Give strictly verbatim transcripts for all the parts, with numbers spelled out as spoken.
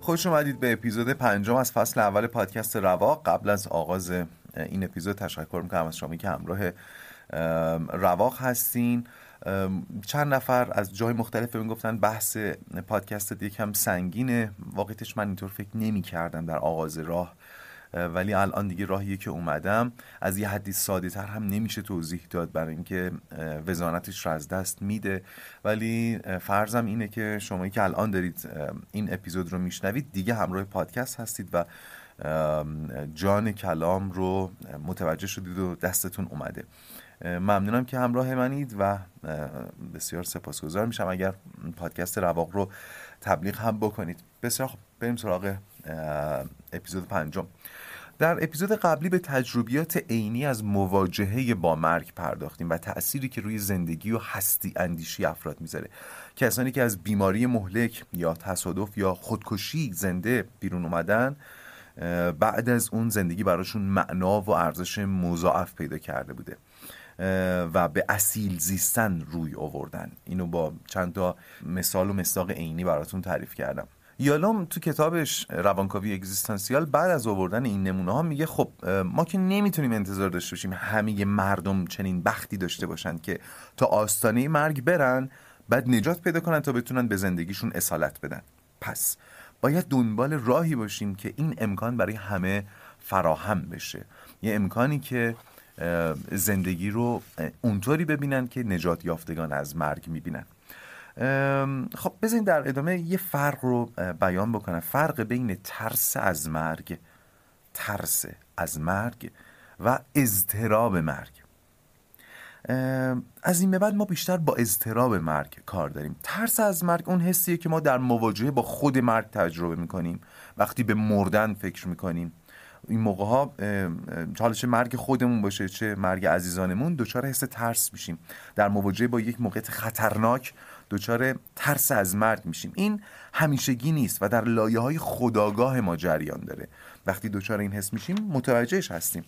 خوش اومدید به اپیزود پنجم از فصل اول پادکست رواق. قبل از آغاز این اپیزود تشکر میکنم از شما که همراه رواق هستین. چند نفر از جای مختلف بهم گفتن بحث پادکست یکم سنگینه. واقعیتش من اینطور فکر نمی کردم در آغاز راه، ولی الان دیگه راهیه که اومدم. از یه حدی ساده تر هم نمیشه توضیح داد، برای اینکه وزانتش رو از دست میده. ولی فرضم اینه که شمایی که الان دارید این اپیزود رو میشنوید دیگه همراه پادکست هستید و جان کلام رو متوجه شدید و دستتون اومده. ممنونم که همراه منید و بسیار سپاسگزار میشم اگر پادکست رواق رو تبلیغ هم بکنید. بسیار خب، بریم سراغ اپیزود پنجم. در اپیزود قبلی به تجربیات عینی از مواجهه با مرگ پرداختیم و تأثیری که روی زندگی و هستی اندیشی افراد میذاره. کسانی که از بیماری مهلک یا تصادف یا خودکشی زنده بیرون اومدن، بعد از اون زندگی براشون معنا و ارزش مضاعف پیدا کرده بوده و به اصیل زیستن روی آوردن. اینو با چند تا مثال و مصداق عینی براتون تعریف کردم. یالوم تو کتابش روانکاوی اگزیستانسیال بعد از آوردن این نمونه ها میگه خب ما که نمیتونیم انتظار داشته باشیم همه مردم چنین بختی داشته باشن که تا آستانه مرگ برن، بعد نجات پیدا کنن تا بتونن به زندگیشون اصالت بدن. پس باید دنبال راهی باشیم که این امکان برای همه فراهم بشه، یه امکانی که زندگی رو اونطوری ببینن که نجات یافتگان از مرگ میبینن. خب بذارید در ادامه یه فرق رو بیان بکنم، فرق بین ترس از مرگ ترس از مرگ و اضطراب مرگ. از این به بعد ما بیشتر با اضطراب مرگ کار داریم. ترس از مرگ اون حسیه که ما در مواجهه با خود مرگ تجربه میکنیم، وقتی به مردن فکر میکنیم. این موقع ها حالا چه مرگ خودمون باشه چه مرگ عزیزانمون دچار حس ترس میشیم. در مواجهه با یک موقعیت خطرناک دچار ترس از مرگ میشیم. این همیشگی نیست و در لایه‌های خودآگاه ما جریان داره. وقتی دچار این حس میشیم متوجهش هستیم.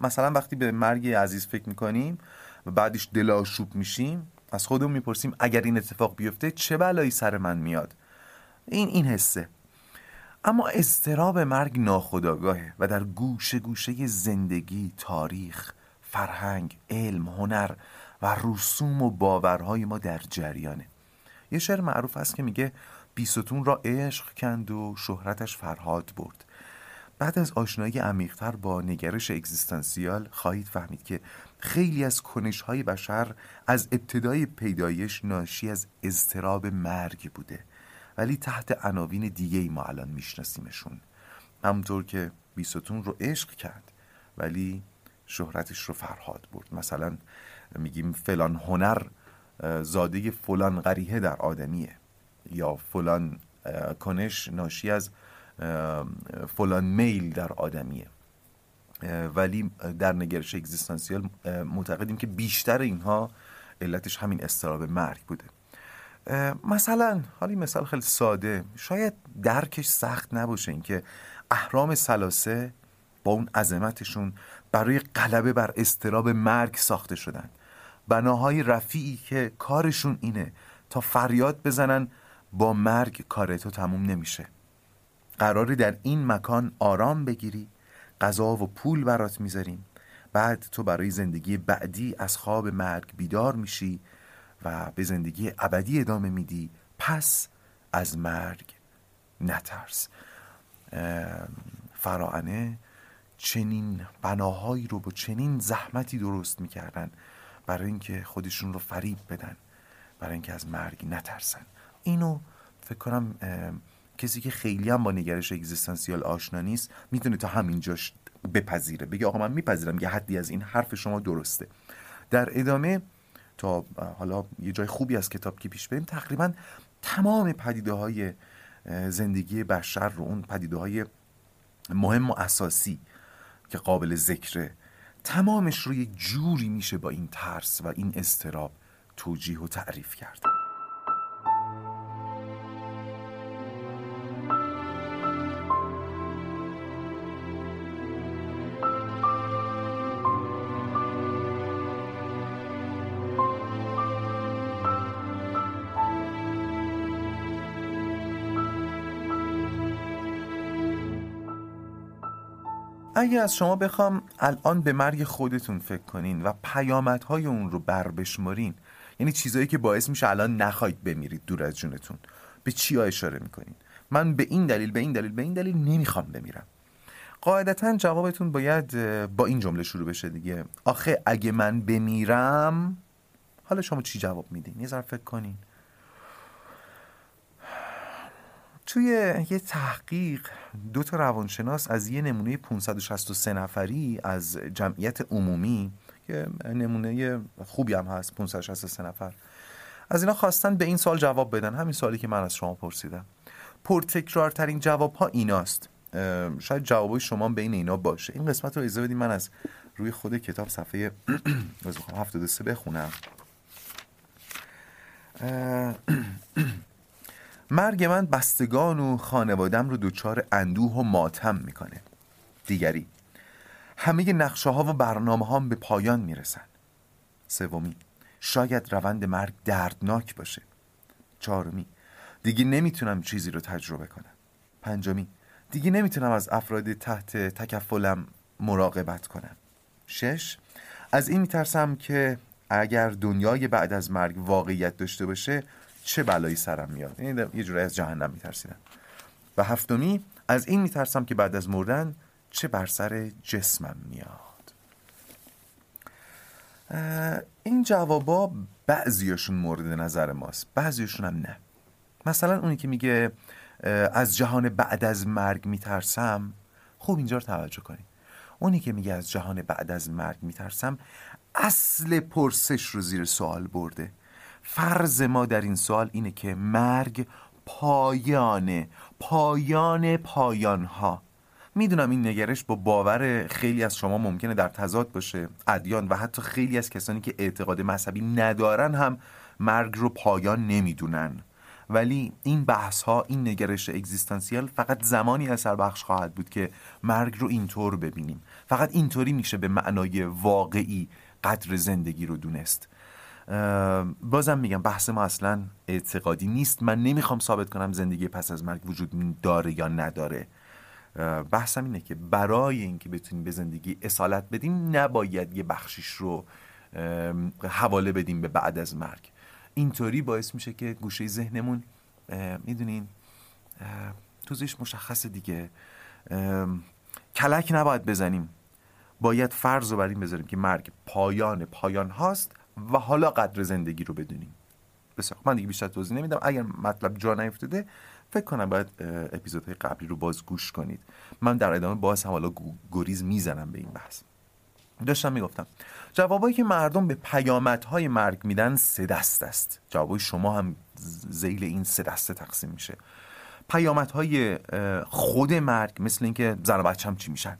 مثلا وقتی به مرگ عزیز فکر میکنیم و بعدش دلآشوب میشیم، از خودمون میپرسیم اگر این اتفاق بیفته چه بلایی سر من میاد. این این حسه. اما اضطراب مرگ ناخودآگاهه و در گوشه گوشه زندگی، تاریخ، فرهنگ، علم، هنر و رسوم و باورهای ما در جریانه. یه شعر معروف هست که میگه بیستون را عشق کند و شهرتش فرهاد برد. بعد از آشنایی عمیق‌تر با نگرش اگزیستانسیال خواهید فهمید که خیلی از کنش‌های بشر از ابتدای پیدایش ناشی از اضطراب مرگ بوده، ولی تحت عناوین دیگه‌ای ما الان میشناسیمشون. همونطور که بیستون رو عشق کرد ولی شهرتش رو فرهاد برد. مثلا میگیم فلان هنر زاده فلان قریحه در آدمیه، یا فلان کنش ناشی از فلان میل در آدمیه. ولی در نگرش اگزیستانسیال معتقدیم که بیشتر اینها علتش همین اضطراب مرگ بوده. مثلا حالی مثال خیلی ساده، شاید درکش سخت نباشه، این که اهرام ثلاثه با اون عظمتشون برای غلبه بر اضطراب مرگ ساخته شدن. بناهای رفیعی که کارشون اینه تا فریاد بزنن با مرگ کار تو تموم نمیشه، قراره در این مکان آرام بگیری، غذا و پول برات میذاریم، بعد تو برای زندگی بعدی از خواب مرگ بیدار میشی و به زندگی ابدی ادامه میدی. پس از مرگ نترس. فراعنه چنین بناهایی رو با چنین زحمتی درست میکردن برای اینکه خودشون رو فریب بدن، برای اینکه از مرگ نترسن. اینو فکر کنم کسی که خیلی هم با نگرش اگزیستانسیال آشنا نیست میتونه تا همینجاش بپذیره، بگه آقا من میپذیرم یه حدی از این حرف شما درسته. در ادامه تا حالا یه جای خوبی از کتاب که پیش بریم، تقریبا تمام پدیده‌های زندگی بشر رو، اون پدیده‌های مهم و اساسی که قابل ذکره، تمامش رو یک جوری میشه با این ترس و این اضطراب توجیه و تعریف کرد. اگه از شما بخوام الان به مرگ خودتون فکر کنین و پیامدهای اون رو بر بشمارین، یعنی چیزایی که باعث میشه الان نخواید بمیرید دور از جونتون، به چیا اشاره میکنین؟ من به این دلیل به این دلیل به این دلیل نمیخوام بمیرم. قاعدتاً جوابتون باید با این جمله شروع بشه دیگه، آخه اگه من بمیرم. حالا شما چی جواب میدین؟ یه ذره فکر کنین. توی یه تحقیق دو تا روانشناس از یه نمونه پانصد و شصت و سه نفری از جمعیت عمومی که نمونه خوبی هم هست، پانصد و شصت و سه نفر، از اینا خواستن به این سوال جواب بدن، همین سوالی که من از شما پرسیدم. پرتکرارترین جواب ها ایناست، شاید جوابای شما بین اینا باشه. این قسمت رو اجازه بدید من از روی خود کتاب صفحه هفتاد و سه بخونم. مرگ من بستگان و خانوادم رو دوچار اندوه و ماتم میکنه. دیگری، همه نقشه ها و برنامه هام به پایان میرسن. سومی، شاید روند مرگ دردناک باشه. چهارمی، دیگه نمیتونم چیزی رو تجربه کنم. پنجمی، دیگه نمیتونم از افراد تحت تکفلم مراقبت کنم. شش، از این میترسم که اگر دنیای بعد از مرگ واقعیت داشته باشه چه بلایی سرم میاد، یعنی یه جوری از جهنم میترسیدم. و هفتمی، از این میترسم که بعد از مردن چه بر سر جسمم میاد. این جوابا بعضیاشون مورد نظر ماست، بعضیاشون هم نه. مثلا اونی که میگه از جهان بعد از مرگ میترسم، خوب اینجا رو توجه کنید، اونی که میگه از جهان بعد از مرگ میترسم اصل پرسش رو زیر سوال برده. فرض ما در این سوال اینه که مرگ پایانه، پایان پایانها. میدونم این نگرش با باور خیلی از شما ممکنه در تضاد باشه. ادیان و حتی خیلی از کسانی که اعتقاد مذهبی ندارن هم مرگ رو پایان نمیدونن، ولی این بحث ها، این نگرش اگزیستانسیال فقط زمانی اثر بخش خواهد بود که مرگ رو اینطور ببینیم. فقط اینطوری میشه به معنای واقعی قدر زندگی رو دونست. بازم میگم بحث ما اصلا اعتقادی نیست، من نمیخوام ثابت کنم زندگی پس از مرگ وجود داره یا نداره. بحثم اینه که برای اینکه بتونیم به زندگی اصالت بدیم نباید یه بخشیش رو حواله بدیم به بعد از مرگ. اینطوری باعث میشه که گوشه ذهنمون، میدونین توضیحش مشخصه دیگه، کلک نباید بزنیم، باید فرض رو بر این بذاریم که مرگ پایان پایان هاست و حالا قدر زندگی رو بدونیم. بسیار، من دیگه بیشتر توضیح نمیدم. اگر مطلب جا نیفتاده فکر کنم باید اپیزودهای قبلی رو باز گوش کنید. من در ادامه باز هم حالا گریز میزنم به این بحث. داشتم میگفتم جوابایی که مردم به پیامدهای مرگ میدن سه دست است. جوابای شما هم ذیل این سه دسته تقسیم میشه. پیامدهای خود مرگ، مثل اینکه زن و بچه‌م چی میشن.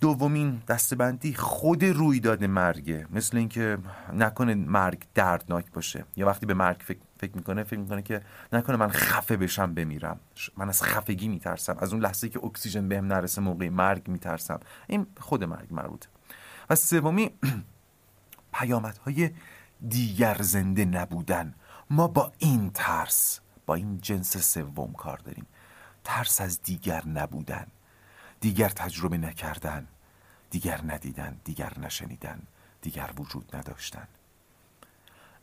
دومین دسته‌بندی خود رویداد مرگه، مثل اینکه نکنه مرگ دردناک باشه، یا وقتی به مرگ فکر, فکر میکنه فکر میکنه که نکنه من خفه بشم بمیرم، من از خفگی میترسم، از اون لحظه که اکسیژن بهم نرسه موقع مرگ میترسم. این خود مرگ مربوطه. و سومی پیامدهای دیگر زنده نبودن. ما با این ترس، با این جنس سوم کار داریم، ترس از دیگر نبودن، دیگر تجربه نکردن، دیگر ندیدن، دیگر نشنیدن، دیگر وجود نداشتن.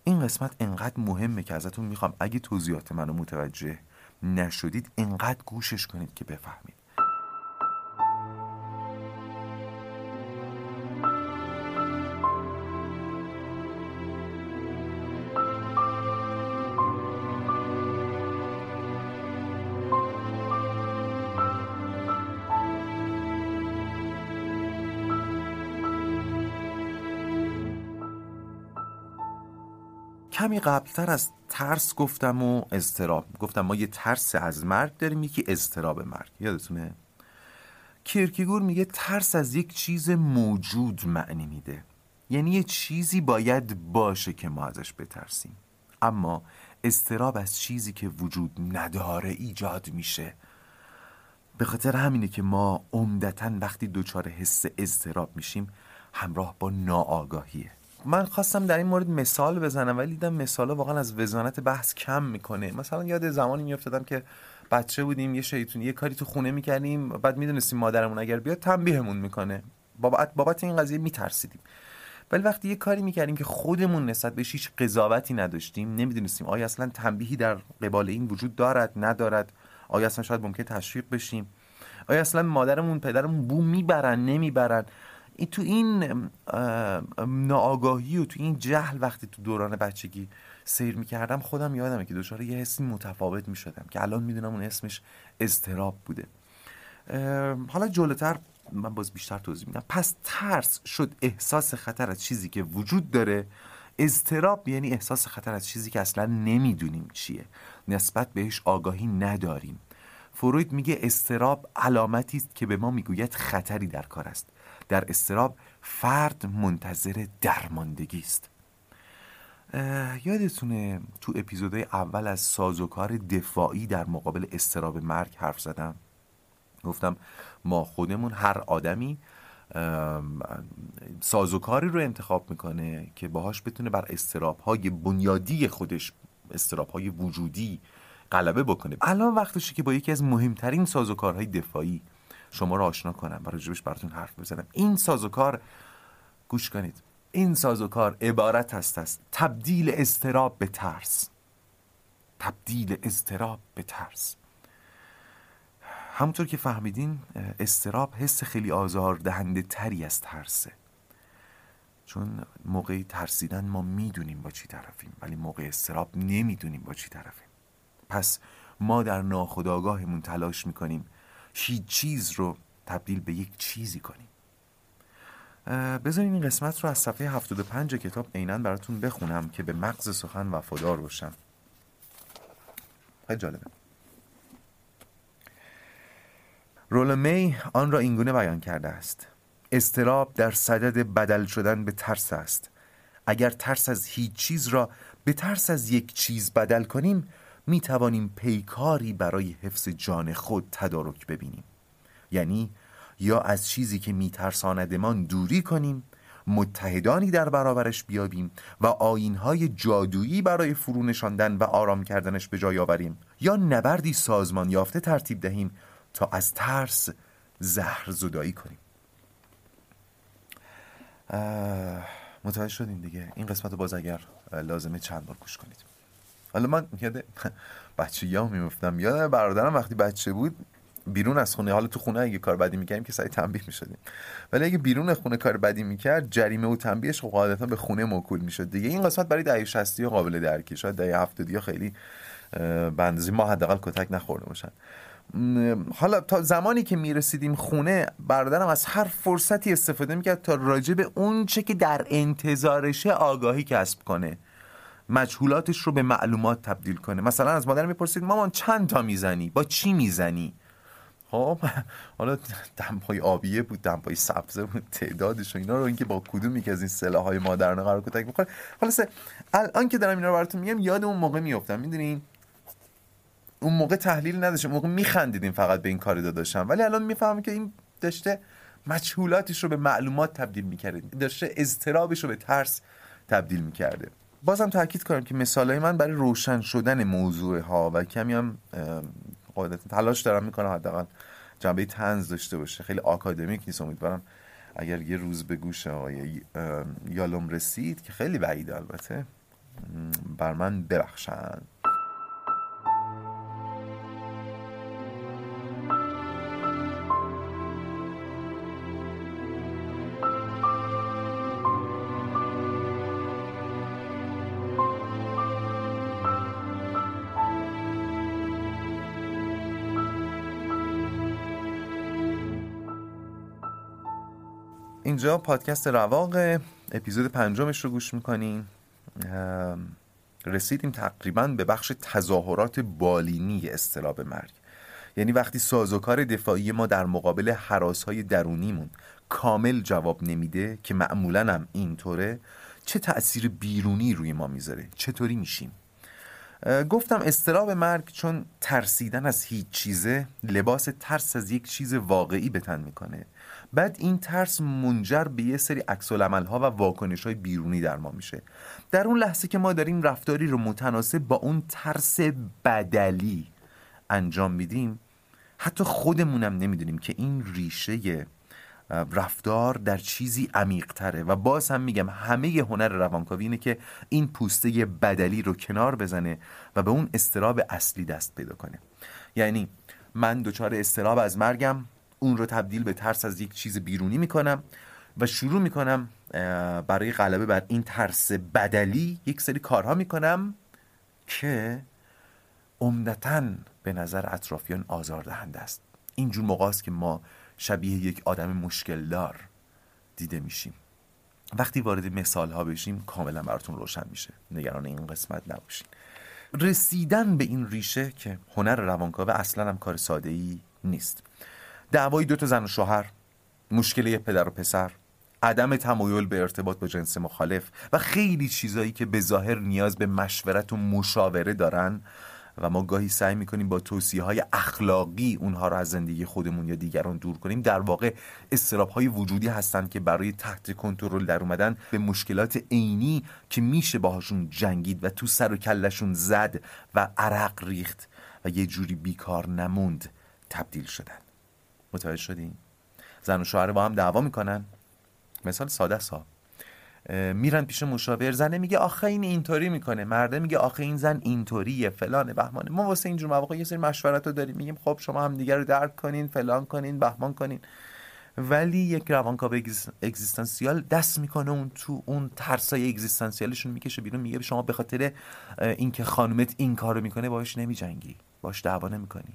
این قسمت انقدر مهمه که ازتون میخوام اگه توضیحات منو متوجه نشدید انقدر گوشش کنید که بفهمید. کمی قبلتر از ترس گفتم و اضطراب، گفتم ما یه ترس از مرگ داریم، یکی اضطراب مرگ، یادتونه؟ کیرکگور میگه ترس از یک چیز موجود معنی میده، یعنی یه چیزی باید باشه که ما ازش بترسیم، اما اضطراب از چیزی که وجود نداره ایجاد میشه. به خاطر همینه که ما عمدتاً وقتی دچار حس اضطراب میشیم همراه با ناآگاهیه. من خواستم در این مورد مثال بزنم ولی دیدم مثالا واقعا از وزانت بحث کم میکنه. مثلا یاد زمانی میافتادم که بچه بودیم، یه شیطونی یه کاری تو خونه میکردیم، بعد میدونستیم مادرمون اگر بیاد تنبیهمون میکنه، بابت بابت این قضیه میترسیدیم. ولی وقتی یه کاری میکردیم که خودمون نسبت بهش هیچ قضاوتی نداشتیم، نمیدونستیم آیا اصلا تنبیهی در قبال این وجود دارد ندارد، آیا اصلا شاید ممکنه تشویق بشیم، آیا اصلا مادرمون پدرمون بو میبرن نمیبرن. این تو این ناآگاهی و تو این جهل وقتی تو دوران بچگی سیر میکردم، خودم یادمه که دچار یه حسی متفاوت میشدم که الان میدونم اون اسمش اضطراب بوده. حالا جلوتر من باز بیشتر توضیح میدم. پس ترس شد احساس خطر از چیزی که وجود داره، اضطراب یعنی احساس خطر از چیزی که اصلا نمیدونیم چیه، نسبت بهش آگاهی نداریم. فروید میگه اضطراب علامتی است که به ما میگوید خطری در کار است. در اضطراب فرد منتظر درماندگی است. یادتونه تو اپیزودهای اول از سازوکار دفاعی در مقابل اضطراب مرگ حرف زدم؟ گفتم ما خودمون هر آدمی سازوکاری رو انتخاب میکنه که باهاش بتونه بر اضطراب‌های بنیادی خودش، اضطراب‌های وجودی غلبه بکنه. الان وقتشه که با یکی از مهمترین سازوکارهای دفاعی شما رو آشنا کنم و راجبش براتون حرف بزنم. این سازوکار، گوش کنید، این سازوکار عبارت است از تبدیل اضطراب به ترس. تبدیل اضطراب به ترس. همونطور که فهمیدین اضطراب حس خیلی آزاردهنده تری از ترسه، چون موقع ترسیدن ما میدونیم با چی طرفیم ولی موقع اضطراب نمیدونیم با چی طرفیم. پس ما در ناخودآگاهمون تلاش میکنیم هیچ چیز رو تبدیل به یک چیزی کنیم. بذارین این قسمت رو از صفحه هفتاد و پنج کتاب عیناً براتون بخونم که به مغز سخن وفادار باشم. خیلی جالبه. رولمی آن را اینگونه بیان کرده است: اضطراب در صدد بدل شدن به ترس است. اگر ترس از هیچ چیز را به ترس از یک چیز بدل کنیم، می توانیم پیکاری برای حفظ جان خود تدارک ببینیم. یعنی یا از چیزی که می ترساندمان دوری کنیم، متحدانی در برابرش بیابیم و آیین‌های جادویی برای فرونشاندن و آرام کردنش به جای آوریم، یا نبردی سازمان یافته ترتیب دهیم تا از ترس زهر زدایی کنیم. متوجه شدین دیگه؟ این قسمت رو باز اگر لازمه چند بار گوش کنید. حالا من یاد بچگی هم میفتم، یاد برادرم وقتی بچه بود بیرون از خونه، حالا تو خونه اگه کار بدی میکردیم که سعی تنبیه میشدیم، ولی اگه بیرون خونه کار بدی میکرد جریمه و تنبیهش قاعدتا به خونه موکول میشد دیگه. این قسمت برای دهه شصتی قابل درکه، شاید دهه هفتادی خیلی بندازی ما حداقل کتک نخورده باشن. حالا تا زمانی که میرسیدیم خونه برادرم از هر فرصتی استفاده میکرد تا راجع به اون چه که در انتظارشه آگاهی کسب کنه، مجهولاتش رو به معلومات تبدیل کنه. مثلا از مادر میپرسید مامان چند تا میزنی؟ با چی میزنی؟ خب حالا دمپای آبیه بود، دمپای سبزه بود، تعدادش و اینا رو، اینکه با کدومی که از این سلاح‌های مادرانه قرار کتک می‌خوره. خلاصه الان که دارم اینا رو براتون میگم یاد اون موقع میافتم. میدونین اون موقع تحلیل نداشتم، اون موقع میخندیدیم فقط به این کار داداشم، ولی الان میفهمم که این داشته مجهولاتش رو به معلومات تبدیل می‌کرد، داشته اضطرابش رو به ترس تبدیل می‌کرده. بازم تاکید کنم که مثالای من برای روشن شدن موضوع ها و کمی هم قاعدتا تلاش دارم میکنم حداقل جنبه طنز داشته باشه، خیلی آکادمیک نیست. امیدوارم اگر یه روز به گوش آقای یالوم رسید که خیلی بعیده البته، بر من ببخشن. اینجا پادکست رواق، اپیزود پنجمش رو گوش میکنین. رسیدیم تقریباً به بخش تظاهرات بالینی اصطلاح مرگ، یعنی وقتی سازوکار دفاعی ما در مقابل هراس‌های درونیمون کامل جواب نمیده که معمولاً هم اینطوره، چه تأثیر بیرونی روی ما میذاره، چطوری میشیم. گفتم اضطراب مرگ چون ترسیدن از هیچ چیزه، لباس ترس از یک چیز واقعی به تن میکنه. بعد این ترس منجر به یه سری عکس‌العمل‌ها و واکنش‌های بیرونی در ما میشه. در اون لحظه که ما داریم رفتاری رو متناسب با اون ترس بدلی انجام میدیم، حتی خودمونم نمیدونیم که این ریشه رفتار در چیزی عمیق‌تره. و باز هم میگم همه ی هنر روانکاوی اینه که این پوسته بدلی رو کنار بزنه و به اون اضطراب اصلی دست پیدا کنه. یعنی من دچار اضطراب از مرگم، اون رو تبدیل به ترس از یک چیز بیرونی میکنم و شروع میکنم برای غلبه بر این ترس بدلی یک سری کارها میکنم که عمدتاً به نظر اطرافیان آزاردهنده است. اینجور موقع است که ما شبیه یک آدم مشکلدار دیده میشیم. وقتی وارد مثال ها بشیم کاملا براتون روشن میشه، نگران این قسمت نباشین. رسیدن به این ریشه که هنر روانکاو اصلا هم کار ساده ای نیست. دعوای دو تا زن و شوهر، مشکل یه پدر و پسر، عدم تمایل به ارتباط با جنس مخالف و خیلی چیزایی که به ظاهر نیاز به مشورت و مشاوره دارن و ما گاهی سعی میکنیم با توصیه‌های اخلاقی اونها رو از زندگی خودمون یا دیگران دور کنیم، در واقع اضطراب‌های وجودی هستن که برای تحت کنترل در اومدن به مشکلات عینی که میشه باهاشون جنگید و تو سر و کلشون زد و عرق ریخت و یه جوری بیکار نموند تبدیل شدن. متوجه شدیم؟ زن و شوهر با هم دعوا میکنن، مثال ساده سا میرن پیش مشاور، زنه میگه آخه این اینطوری میکنه، مرده میگه آخه این زن اینطوریه، فلانه بهمانه. ما واسه اینجور مواقع یه سری مشورت رو داریم، میگیم خب شما هم دیگر رو درک کنین، فلان کنین، بهمان کنین. ولی یک روانکاو اگزیستانسیال دست میکنه اون تو اون ترسای اگزیستانسیالشون میکشه بیرون، میگه شما به خاطر اینکه خانومت این کارو میکنه باهاش نمیجنگی، باهاش دعوا نمیکنی.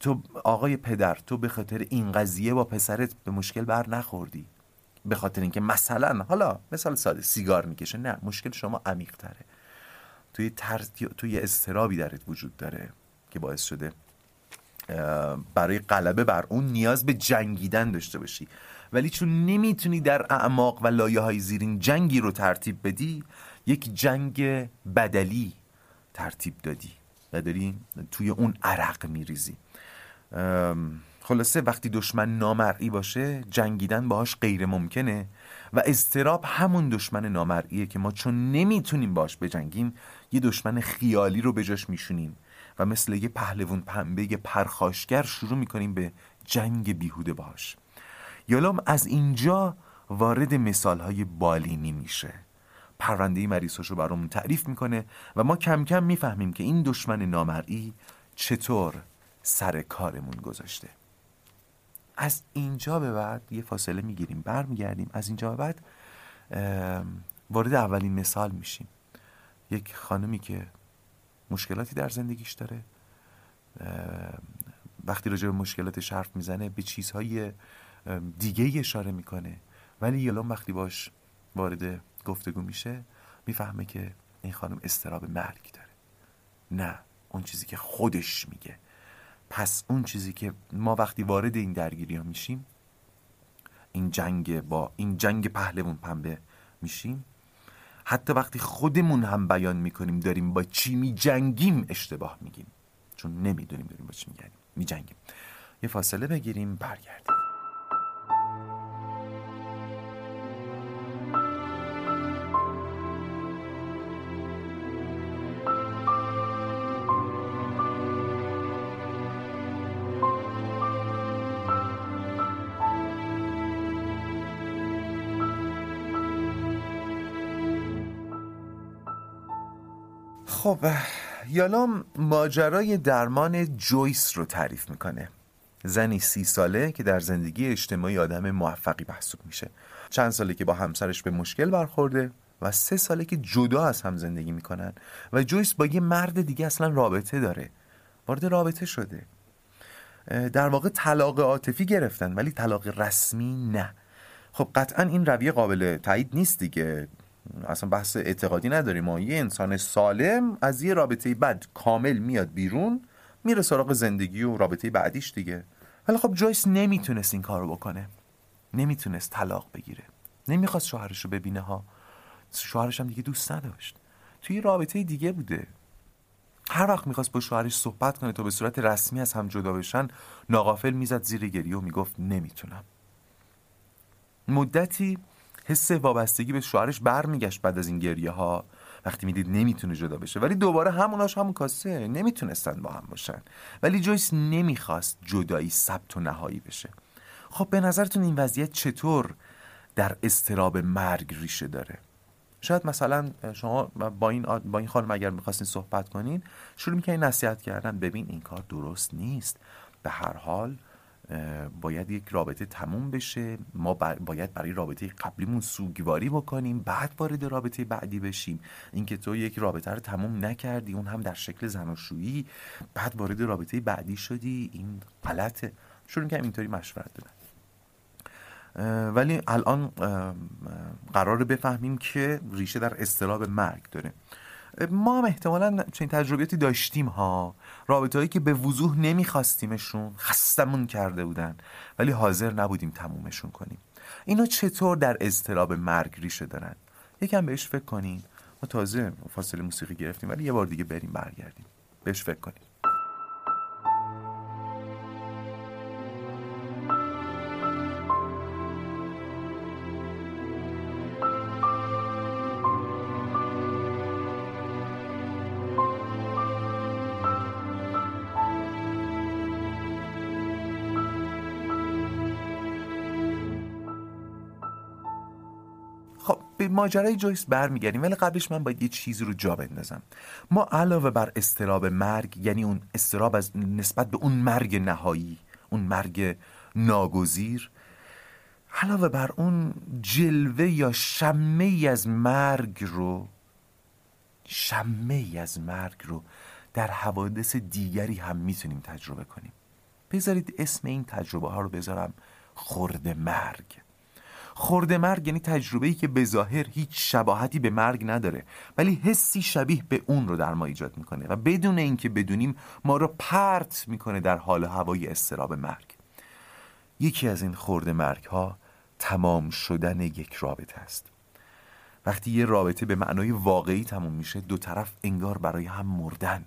تو آقای پدر، تو به خاطر این قضیه با پسرت به مشکل بر نخوردی، به خاطر اینکه مثلا، حالا مثال ساده، سیگار میکشه. نه، مشکل شما عمیق تره، توی ترس، توی اضطرابی درت وجود داره که باعث شده برای غلبه بر اون نیاز به جنگیدن داشته باشی، ولی چون نمیتونی در اعماق و لایه‌های زیرین جنگی رو ترتیب بدی، یک جنگ بدلی ترتیب دادی و داری توی اون عرق میریزی. خلاصه وقتی دشمن نامرئی باشه، جنگیدن باهاش غیر ممکنه و اضطراب همون دشمن نامرئیه که ما چون نمیتونیم باهاش بجنگیم، یه دشمن خیالی رو به جاش میشونیم و مثل یه پهلوان پنبه، یه پرخاشگر شروع میکنیم به جنگ بیهوده باهاش. یالوم از اینجا وارد مثالهای بالینی میشه، پرونده مریضاشو برامون تعریف میکنه و ما کم کم میفهمیم که این دشمن نامرئی چطور سر کارمون گذاشته. از اینجا به بعد یه فاصله میگیریم، برمیگردیم. از اینجا به بعد وارد اولین مثال میشیم، یک خانمی که مشکلاتی در زندگیش داره. وقتی راجع به مشکلاتش حرف میزنه به چیزهای دیگه اشاره میکنه، ولی یالوم وقتی باش وارد گفتگو میشه میفهمه که این خانم اضطراب مرگ داره، نه اون چیزی که خودش میگه. پس اون چیزی که ما وقتی وارد این درگیری ها میشیم، این جنگ با این جنگ پهلوان پنبه میشیم، حتی وقتی خودمون هم بیان میکنیم داریم با چی میجنگیم اشتباه میگیم، چون نمیدونیم داریم با چی میجنگیم. یه فاصله بگیریم، برگردیم. خب یالوم ماجرای درمان جویس رو تعریف میکنه، زنی سی ساله که در زندگی اجتماعی آدم موفقی محسوب میشه. چند ساله که با همسرش به مشکل برخورده و سه ساله که جدا از هم زندگی میکنن و جویس با یه مرد دیگه اصلا رابطه داره، وارد رابطه شده. در واقع طلاق عاطفی گرفتن ولی طلاق رسمی نه. خب قطعا این رویه قابل تایید نیست دیگه، اصلا بحث اعتقادی نداریم ما. یه انسان سالم از یه رابطه بد کامل میاد بیرون، میره سراغ زندگی و رابطه بعدیش دیگه. ولی خب جویس نمیتونست این کارو بکنه، نمیتونست طلاق بگیره، نمیخواست شوهرش رو ببینه ها، شوهرش هم دیگه دوست نداشت، توی رابطه دیگه بوده. هر وقت میخواست با شوهرش صحبت کنه تا به صورت رسمی از هم جدا بشن، ناغافل میزد زیر گریه و میگفت نمیتونم. مدتی حس وابستگی به شوهرش برمیگشت بعد از این گریه ها، وقتی میدید نمیتونه جدا بشه، ولی دوباره هموناش همون کاسه، نمیتونستن با هم باشن. ولی جویس نمیخواست جدایی ثبت و نهایی بشه. خب به نظرتون این وضعیت چطور در اضطراب مرگ ریشه داره؟ شاید مثلا شما با این با این خانم اگر می‌خواستین صحبت کنین، شروع می‌کنین نصیحت کردن، ببین این کار درست نیست، به هر حال باید یک رابطه تموم بشه، ما باید برای رابطه قبلیمون سوگواری بکنیم، بعد وارد رابطه بعدی بشیم. اینکه تو یک رابطه رو تموم نکردی، اون هم در شکل زناشویی، بعد وارد رابطه بعدی شدی، این غلطه. شروع می‌کنین اینطوری مشورت بدن. ولی الان قراره بفهمیم که ریشه در اضطراب مرگ داره. ما هم احتمالاً چنین تجربیاتی داشتیم ها، رابطه‌ای که به وضوح نمیخواستیمشون، خستمون کرده بودن، ولی حاضر نبودیم تمومشون کنیم. اینا چطور در اضطراب مرگ ریشه دارن؟ یکم بهش فکر کنین. ما تازه فاصله موسیقی گرفتیم، ولی یه بار دیگه بریم برگردیم بهش فکر کنیم. به ماجرای جویس برمیگردیم، ولی قبلش من باید یه چیزی رو جا بندازم. ما علاوه بر اضطراب مرگ، یعنی اون اضطراب از نسبت به اون مرگ نهایی، اون مرگ ناگزیر، علاوه بر اون جلوه یا شمعی از مرگ رو شمعی از مرگ رو در حوادث دیگری هم میتونیم تجربه کنیم. بذارید اسم این تجربه ها رو بذارم خرده مرگ. خرده مرگ یعنی تجربه‌ای که به ظاهر هیچ شباهتی به مرگ نداره، ولی حسی شبیه به اون رو در ما ایجاد میکنه و بدون اینکه بدونیم ما رو پرت میکنه در حال هوای اضطراب مرگ. یکی از این خرده مرگ ها تمام شدن یک رابطه است. وقتی یه رابطه به معنای واقعی تموم میشه، دو طرف انگار برای هم مردن.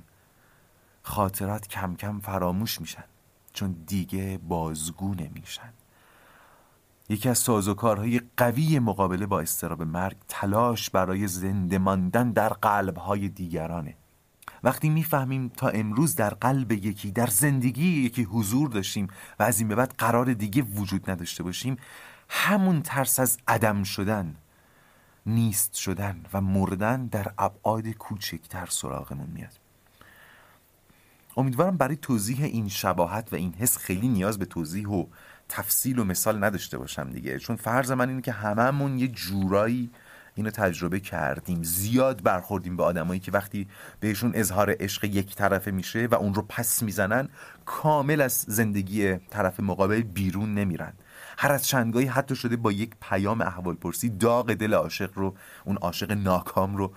خاطرات کم کم فراموش میشن، چون دیگه بازگو نمیشن. یکی از سازوکارهای قوی مقابله با اضطراب مرگ، تلاش برای زنده ماندن در قلب‌های دیگرانه. وقتی میفهمیم تا امروز در قلب یکی، در زندگی یکی حضور داشتیم و از این به بعد قرار دیگه وجود نداشته باشیم، همون ترس از عدم شدن، نیست شدن و مردن در ابعاد کوچکتر سراغمون میاد. امیدوارم برای توضیح این شباهت و این حس خیلی نیاز به توضیح و تفصیل و مثال نداشته باشم دیگه، چون فرض من اینه که هممون یه جورایی اینو تجربه کردیم. زیاد برخوردیم به آدمایی که وقتی بهشون اظهار عشق یک طرفه میشه و اون رو پس میزنن، کامل از زندگی طرف مقابل بیرون نمیرن. هر از چندگاهی حتی شده با یک پیام احوالپرسی داغ دل عاشق رو، اون عاشق ناکام رو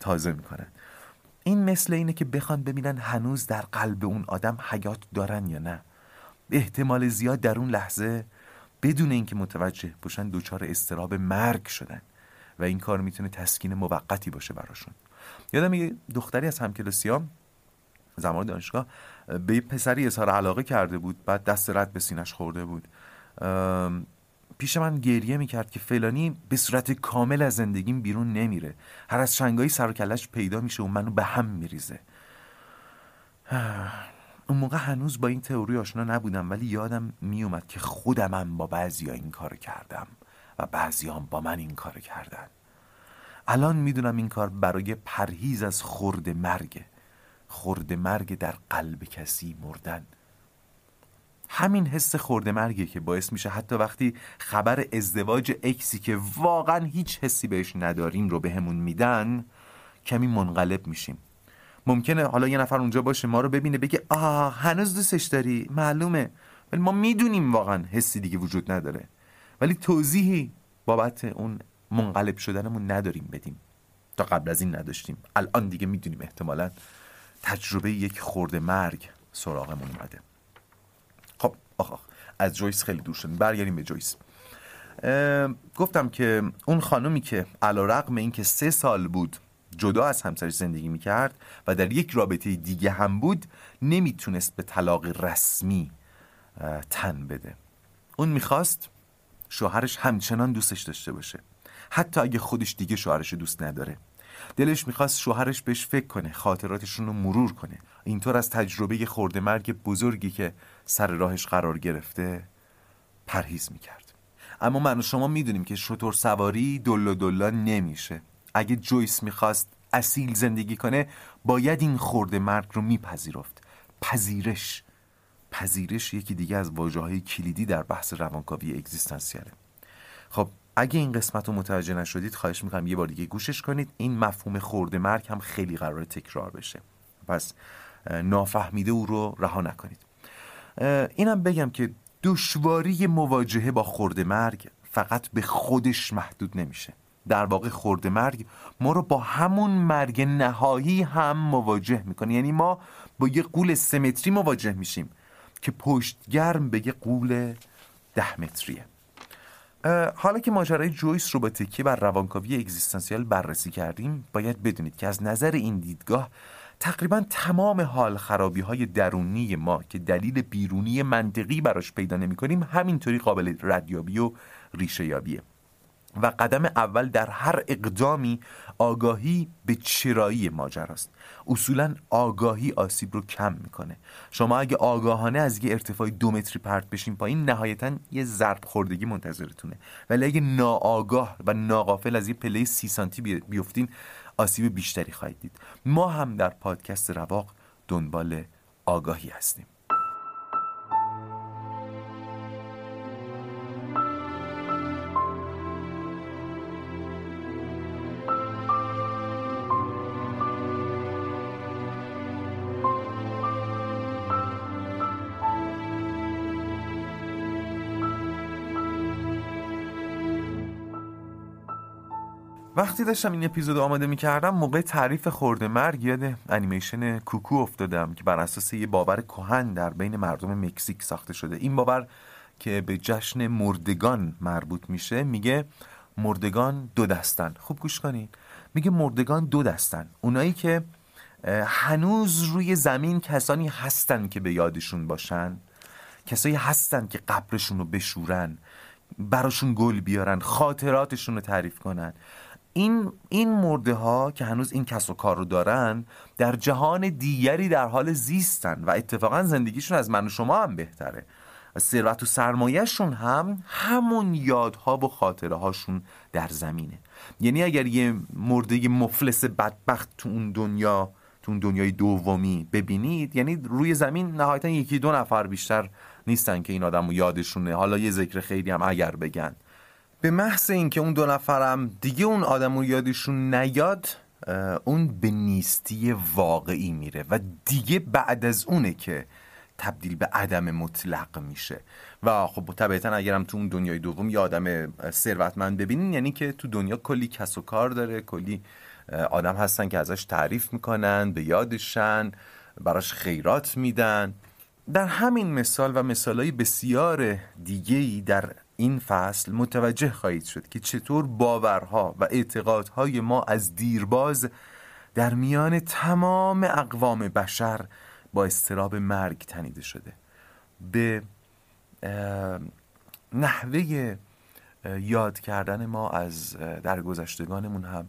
تازه میکنن. این مثل اینه که بخوان ببینن هنوز در قلب اون آدم حیات دارن یا نه. احتمال زیاد در اون لحظه بدون اینکه متوجه باشن دچار اضطراب مرگ شدن و این کار میتونه تسکین موقتی باشه براشون. یادم یه دختری از همکلاسیام زمان دانشگاه به پسری اظهار علاقه کرده بود، بعد دست رد به سینش خورده بود. پیش من گریه میکرد که فلانی به صورت کامل از زندگیم بیرون نمیره، هر از چنگایی سر و کلش پیدا میشه و منو به هم میریزه. اون موقع هنوز با این تئوری آشنا نبودم، ولی یادم میومد که خودمم با بعضیا این کارو کردم و بعضیام با من این کارو کردن. الان میدونم این کار برای پرهیز از خرده مرگ، خرده مرگ در قلب کسی مردن. همین حس خرده مرگی که باعث میشه حتی وقتی خبر ازدواج اکسی که واقعا هیچ حسی بهش نداریم رو بهمون میدن، کمی منقلب میشیم. ممکنه حالا یه نفر اونجا باشه، ما رو ببینه، بگه آه هنوز دوستش داری، معلومه، ولی ما میدونیم واقعا حسی دیگه وجود نداره، ولی توضیحی بابت اون منقلب شدنمون نداریم بدیم. تا قبل از این نداشتیم، الان دیگه میدونیم احتمالاً تجربه یک خرده مرگ سراغمون اومده. خب آخ آخ از جویس خیلی دور شدیم، برگردیم به جویس. گفتم که اون خانومی که علیرغم اینکه سه سال بود جدا از همسرش زندگی میکرد و در یک رابطه دیگه هم بود، نمیتونست به طلاق رسمی تن بده. اون میخواست شوهرش همچنان دوستش داشته باشه، حتی اگه خودش دیگه شوهرش دوست نداره. دلش میخواست شوهرش بهش فکر کنه، خاطراتشون رو مرور کنه، اینطور از تجربه خرده مرگ بزرگی که سر راهش قرار گرفته پرهیز میکرد. اما من و شما میدونیم که شتر سواری دلا دلا نمیشه. اگه جویس میخواست اصیل زندگی کنه، باید این خرده مرگ رو میپذیرفت. پذیرش پذیرش یکی دیگه از واژه‌های کلیدی در بحث روانکاوی اگزیستانسیاله. خب اگه این قسمت رو متوجه نشدید، خواهش میکنم یه بار دیگه گوشش کنید. این مفهوم خرده مرگ هم خیلی قراره تکرار بشه، پس نافهمیده او رو رها نکنید. اینم بگم که دشواری مواجهه با خرده مرگ فقط به خودش محدود نمیشه. در واقع خرده مرگ ما رو با همون مرگ نهایی هم مواجه میکنه. یعنی ما با یه غول سه متری مواجه میشیم که پشتگرم به یه غول ده متریه. حالا که ماجرای جویس رو با تکیه بر روانکاوی اگزیستانسیال بررسی کردیم، باید بدونید که از نظر این دیدگاه تقریبا تمام حال خرابی های درونی ما که دلیل بیرونی منطقی براش پیدا نمی کنیم همینطوری قابل ردیابی و ریشه یابیه. و قدم اول در هر اقدامی آگاهی به چرایی ماجراست. اصولا آگاهی آسیب رو کم میکنه. شما اگه آگاهانه از یه ارتفاع دو متری پرت بشین پایین، نهایتاً یه ضرب خوردگی منتظرتونه. ولی اگه ناآگاه و ناغافل از یه پله سی سانتی بیفتین، آسیب بیشتری خواهید دید. ما هم در پادکست رواق دنبال آگاهی هستیم. وقتی داشتم این اپیزود آماده میکردم، موقع تعریف خرده مرگ یاد انیمیشن کوکو افتادم که بر اساس یه باور کهن در بین مردم مکزیک ساخته شده. این باور که به جشن مردگان مربوط میشه، میگه مردگان دو دستن. خوب گوش کنین، میگه مردگان دو دستن. اونایی که هنوز روی زمین کسانی هستن که به یادشون باشن، کسایی هستن که قبرشون رو بشورن، براشون گل بیارن، خاطراتشون رو تعریف کنن. این این مرده ها که هنوز این کس و کار رو دارن، در جهان دیگری در حال زیستن و اتفاقا زندگیشون از من و شما هم بهتره. ثروت و سرمایه‌شون هم همون یادها و خاطره هاشون در زمینه. یعنی اگر یه مرده مفلس بدبخت تو اون دنیا، تو اون دنیای دومی ببینید، یعنی روی زمین نهایتا یکی دو نفر بیشتر نیستن که این آدمو یادشونه، حالا یه ذکر خیری هم اگر بگن. به محض اینکه اون دو نفرم دیگه اون آدمو یادشون نیاد، اون به نیستی واقعی میره و دیگه بعد از اونه که تبدیل به عدم مطلق میشه. و خب طبیعتا اگرم تو اون دنیای دوم یه آدم ثروتمند ببینین، یعنی که تو دنیا کلی کس و کار داره، کلی آدم هستن که ازش تعریف میکنن، به یادشن، براش خیرات میدن. در همین مثال و مثالای بسیار دیگه‌ای در این فصل متوجه خواهید شد که چطور باورها و اعتقادهای ما از دیرباز در میان تمام اقوام بشر با اضطراب مرگ تنیده شده. به نحوه یاد کردن ما از درگذشتگانمون هم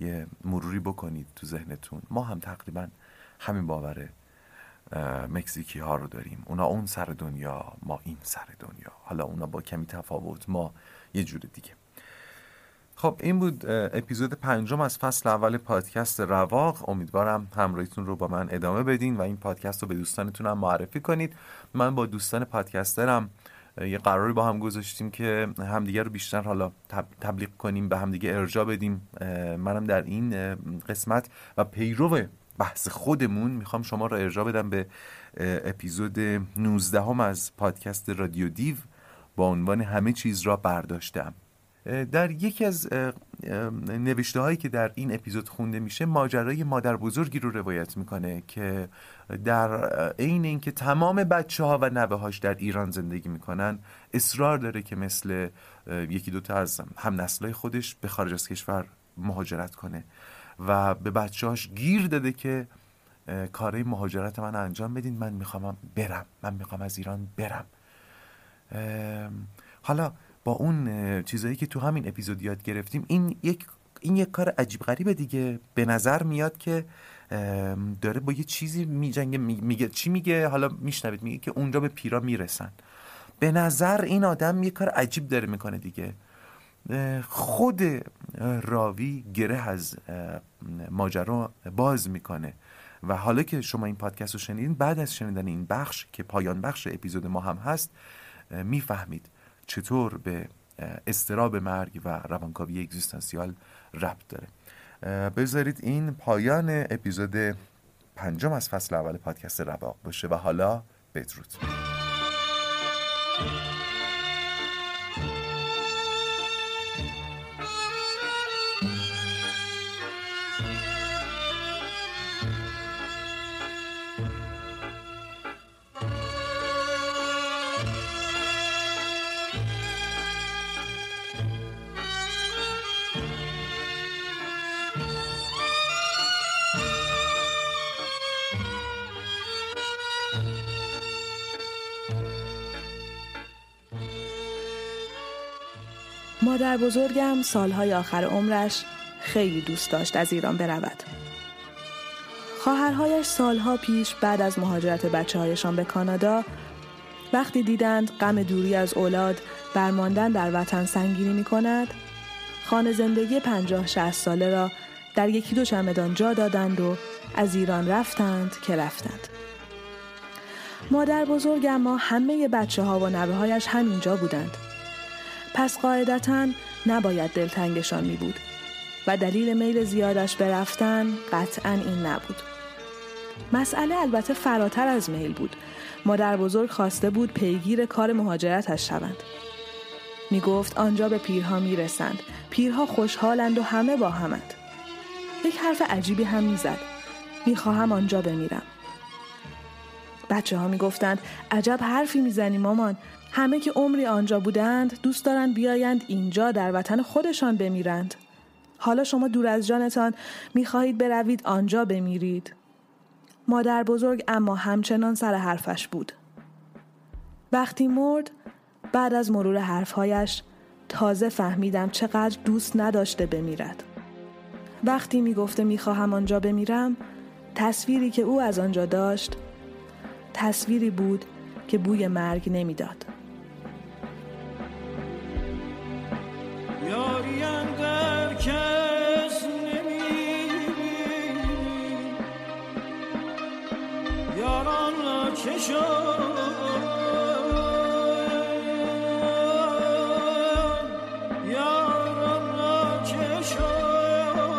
یه مروری بکنید تو ذهنتون. ما هم تقریبا همین باوره مکزیکی ها رو داریم. اونا اون سر دنیا، ما این سر دنیا. حالا اونا با کمی تفاوت، ما یه جور دیگه. خب این بود اپیزود پنجم از فصل اول پادکست رواق. امیدوارم همراهیتون رو با من ادامه بدین و این پادکست رو به دوستانتون هم معرفی کنید. من با دوستان پادکسترم یه قراری با هم گذاشتیم که همدیگه رو بیشتر حالا تبلیغ کنیم، به همدیگه ارجاع بدیم. منم در این قسمت و پیرو بحث خودمون میخوام شما را ارجاع بدم به اپیزود نوزده هم از پادکست رادیو دیو با عنوان همه چیز را برداشتم. در یکی از نوشته هایی که در این اپیزود خونده میشه ماجرای مادر بزرگی رو روایت میکنه که در عین اینکه تمام بچه ها و نوه هاش در ایران زندگی میکنن اصرار داره که مثل یکی دوتا از هم نسلای خودش به خارج از کشور مهاجرت کنه و به بچه هاش گیر داده که کارای مهاجرت من انجام بدین، من میخوام برم، من میخوام از ایران برم. حالا با اون چیزایی که تو همین اپیزود یاد گرفتیم این یک این یک کار عجیب غریبه دیگه. به نظر میاد که داره با یه چیزی میجنگه. میگه چی میگه؟ حالا میشنوید میگه که اونجا به پیرا میرسن. به نظر این آدم یه کار عجیب داره میکنه دیگه. خود راوی گره از ماجرا باز میکنه و حالا که شما این پادکست رو شنیدین، بعد از شنیدن این بخش که پایان بخش اپیزود ما هم هست، میفهمید چطور به اضطراب مرگ و روانکاوی اگزیستانسیال ربط داره. بذارید این پایان اپیزود پنجم از فصل اول پادکست رواق باشه و حالا بدرود. مادر بزرگم سالهای آخر عمرش خیلی دوست داشت از ایران برود. خواهرهایش سالها پیش بعد از مهاجرت بچه‌هایشان به کانادا وقتی دیدند غم دوری از اولاد برماندن در وطن سنگینی می‌کند، خانه زندگی پنجاه شصت ساله را در یکی دو چمدان جا دادند و از ایران رفتند که رفتند. مادر بزرگم ما همه بچه‌ها و نوه‌هایش همینجا بودند. پس قاعدتاً نباید دلتنگشان می بود و دلیل میل زیادش به رفتن قطعاً این نبود. مسئله البته فراتر از میل بود. مادر بزرگ خواسته بود پیگیر کار مهاجرتش شوند. می گفت آنجا به پیرها می رسند. پیرها خوشحالند و همه با همند. یک حرف عجیبی هم می زد. می خواهم آنجا بمیرم. بچه ها می گفتند عجب حرفی می زنی مامان، همه که عمری آنجا بودند دوست دارند بیایند اینجا در وطن خودشان بمیرند. حالا شما دور از جانتان میخواهید بروید آنجا بمیرید. مادر بزرگ اما همچنان سر حرفش بود. وقتی مرد بعد از مرور حرفهایش تازه فهمیدم چقدر دوست نداشته بمیرد. وقتی میگفته میخواهم آنجا بمیرم، تصویری که او از آنجا داشت تصویری بود که بوی مرگ نمیداد. یاریم در کس نمیبینی، یاران را کشان، یاران را کشان،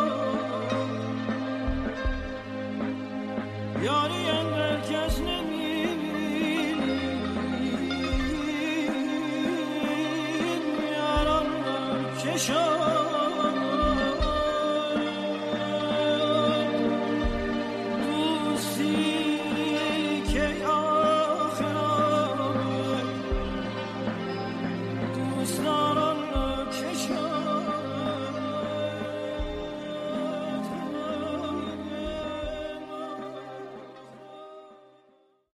یاریم در کس نمیبینی، یاران را کشان.